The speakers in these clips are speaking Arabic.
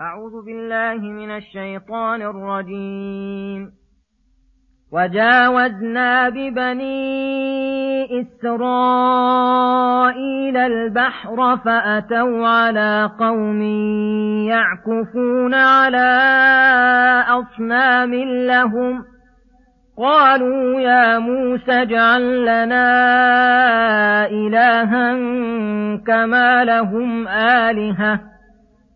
أعوذ بالله من الشيطان الرجيم. وجاوزنا ببني إسرائيل البحر فأتوا على قوم يعكفون على أصنام لهم قالوا يا موسى اجعل لنا إلها كما لهم آلهة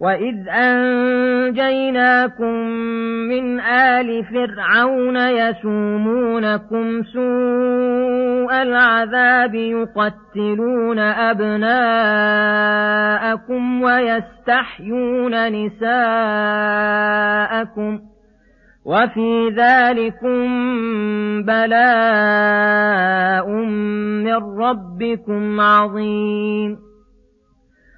وإذ أنجيناكم من آل فرعون يسومونكم سوء العذاب يقتلون أبناءكم ويستحيون نساءكم وفي ذلكم بلاء من ربكم عظيم.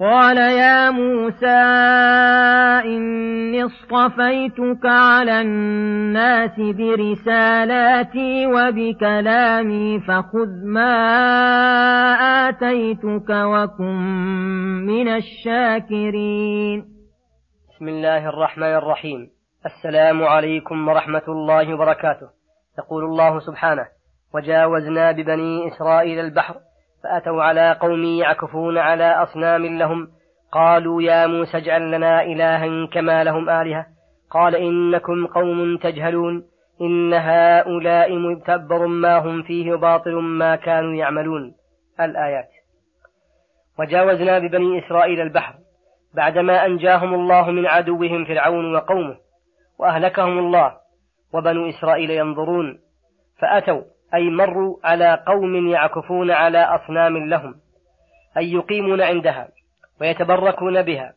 قال يا موسى إني اصطفيتك على الناس برسالاتي وبكلامي فخذ ما آتيتك وكن من الشاكرين. بسم الله الرحمن الرحيم. السلام عليكم ورحمة الله وبركاته. يقول الله سبحانه: وجاوزنا ببني إسرائيل البحر فأتوا على قوم يعكفون على أصنام لهم قالوا يا موسى اجعل لنا إلها كما لهم آلهة قال إنكم قوم تجهلون. إن هؤلاء متبر ما هم فيه وباطل ما كانوا يعملون. الآيات. وجاوزنا ببني إسرائيل البحر بعدما أنجاهم الله من عدوهم فرعون وقومه وأهلكهم الله وبنو إسرائيل ينظرون. فأتوا أي مروا على قوم يعكفون على أصنام لهم أي يقيمون عندها ويتبركون بها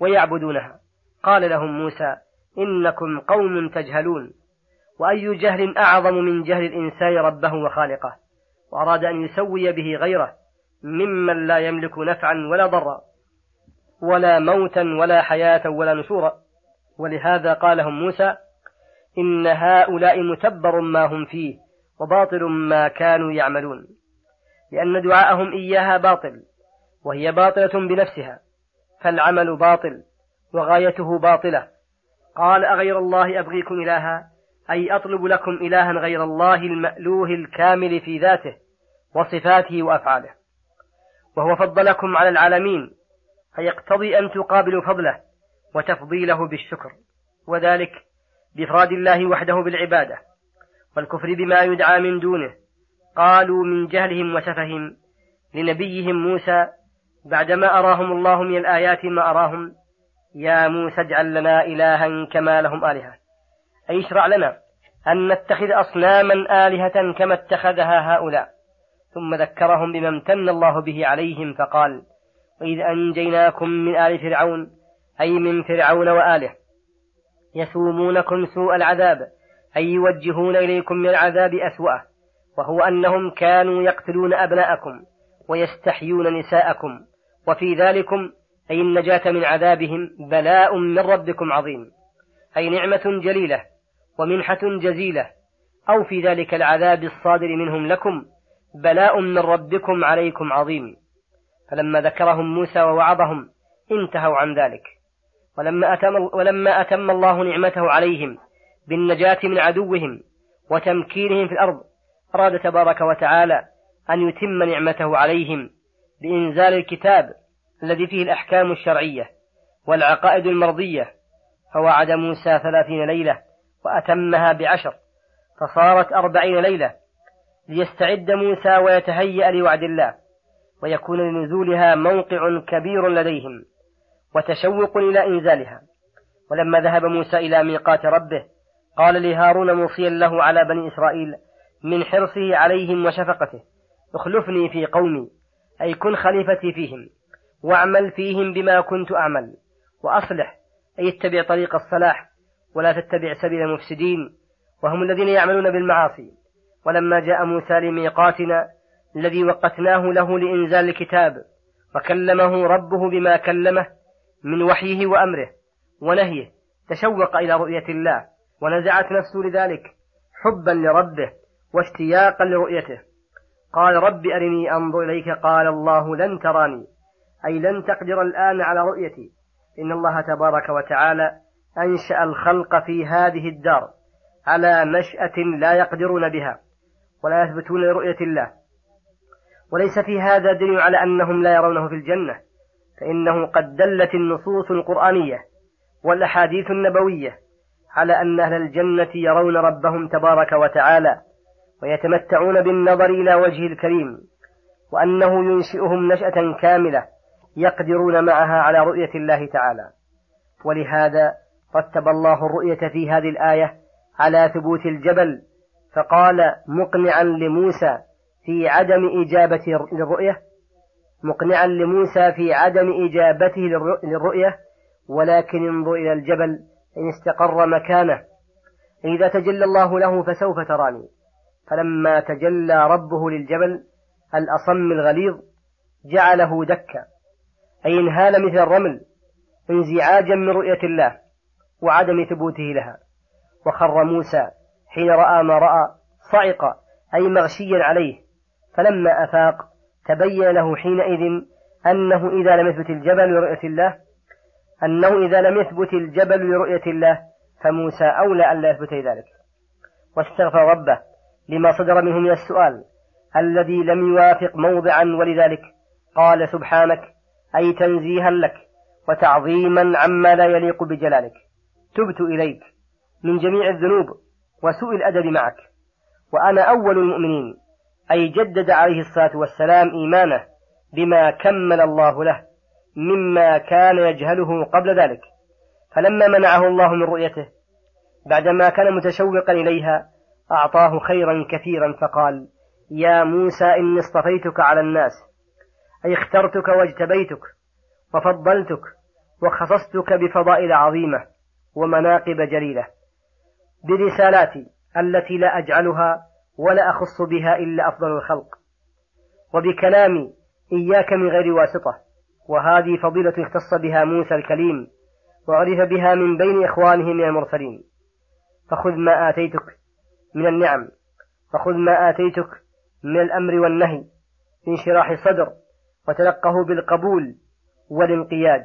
ويعبدونها. قال لهم موسى إنكم قوم تجهلون. وأي جهل أعظم من جهل الإنسان ربه وخالقه وأراد أن يسوي به غيره ممن لا يملك نفعا ولا ضرا ولا موتا ولا حياة ولا نشورا. ولهذا قالهم موسى إن هؤلاء متبر ما هم فيه وباطل ما كانوا يعملون، لأن دعاءهم إياها باطل وهي باطلة بنفسها، فالعمل باطل وغايته باطلة. قال أغير الله أبغيكم إلها أي أطلب لكم إلها غير الله المألوه الكامل في ذاته وصفاته وأفعاله، وهو فضلكم على العالمين فيقتضي أن تقابلوا فضله وتفضيله بالشكر، وذلك بإفراد الله وحده بالعبادة والكفر بما يدعى من دونه. قالوا من جهلهم وسفهم لنبيهم موسى بعدما أراهم الله من الآيات ما أراهم يا موسى اجعل لنا إلها كما لهم آلهة أي اشرع لنا أن نتخذ أصناما آلهة كما اتخذها هؤلاء. ثم ذكرهم بما امتن الله به عليهم فقال: وإذ أنجيناكم من آل فرعون أي من فرعون وآله يسومونكم سوء العذاب، أي يوجهون إليكم من العذاب أسوأه، وهو أنهم كانوا يقتلون أبناءكم ويستحيون نساءكم، وفي ذلكم أي النجاة من عذابهم بلاء من ربكم عظيم، أي نعمة جليلة ومنحة جزيلة، أو في ذلك العذاب الصادر منهم لكم بلاء من ربكم عليكم عظيم. فلما ذكرهم موسى ووعظهم انتهوا عن ذلك، ولما أتم الله نعمته عليهم بالنجاة من عدوهم وتمكينهم في الأرض، أراد تبارك وتعالى أن يتم نعمته عليهم بإنزال الكتاب الذي فيه الأحكام الشرعية والعقائد المرضية، فوعد موسى 30 ليلة وأتمها ب10، فصارت 40 ليلة، ليستعد موسى ويتهيأ لوعد الله، ويكون لنزولها موقع كبير لديهم وتشوق إلى إنزالها. ولما ذهب موسى إلى ميقات ربه قال لهارون موصيا له على بني إسرائيل من حرصه عليهم وشفقته: اخلفني في قومي، أي كن خليفتي فيهم، واعمل فيهم بما كنت أعمل، وأصلح، أي اتبع طريق الصلاح، ولا تتبع سبيل المفسدين وهم الذين يعملون بالمعاصي. ولما جاء موسى لميقاتنا الذي وقتناه له لإنزال الكتاب، وكلمه ربه بما كلمه من وحيه وأمره ونهيه، تشوق إلى رؤية الله، ونزعت نفسه لذلك حبا لربه واشتياقا لرؤيته. قال: رب أرني أنظر إليك. قال: الله لن تراني، أي لن تقدر الآن على رؤيتي، إن الله تبارك وتعالى أنشأ الخلق في هذه الدار على نشأة لا يقدرون بها ولا يثبتون لرؤية الله، وليس في هذا دليل على أنهم لا يرونه في الجنة، فإنه قد دلت النصوص القرآنية والأحاديث النبوية على أن أهل الجنة يرون ربهم تبارك وتعالى ويتمتعون بالنظر إلى وجهه الكريم، وأنه ينشئهم نشأة كاملة يقدرون معها على رؤية الله تعالى. ولهذا رتب الله الرؤية في هذه الآية على ثبوت الجبل، فقال مقنعا لموسى في عدم إجابته للرؤية: ولكن انظر إلى الجبل إن استقر مكانه إذا تجلى الله له فسوف تراني. فلما تجلى ربه للجبل الأصم الغليظ جعله دكا، أي انهال مثل الرمل انزعاجا من رؤية الله وعدم ثبوته لها. وخر موسى حين رأى ما رأى صعق، أي مغشيا عليه، فلما أفاق تبين له حينئذ أنه إذا لم يثبت الجبل لرؤية الله فموسى أولى أن لا يثبت ذلك، واستغفر ربه لما صدر منه من السؤال الذي لم يوافق موضعا، ولذلك قال سبحانك، أي تنزيها لك وتعظيما عما لا يليق بجلالك، تبت إليك من جميع الذنوب وسوء الأدب معك وأنا أول المؤمنين، أي جدد عليه الصلاة والسلام إيمانه بما كمل الله له مما كان يجهله قبل ذلك. فلما منعه الله من رؤيته بعدما كان متشوقا إليها أعطاه خيرا كثيرا، فقال: يا موسى إني اصطفيتك على الناس، أي اخترتك واجتبيتك وفضلتك وخصصتك بفضائل عظيمة ومناقب جليلة برسالاتي التي لا أجعلها ولا أخص بها إلا أفضل الخلق، وبكلامي إياك من غير واسطة. وهذه فضيلة اختص بها موسى الكليم، وعرف بها من بين إخوانه من المرسلين. فخذ ما آتيتك من الأمر والنهي، انشراح الصدر وتلقه بالقبول والانقياد،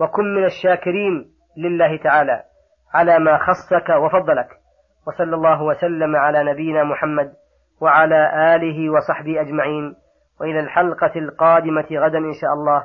وكن من الشاكرين لله تعالى على ما خصك وفضلك. وصلى الله وسلم على نبينا محمد وعلى آله وصحبه أجمعين، وإلى الحلقة القادمة غدا إن شاء الله،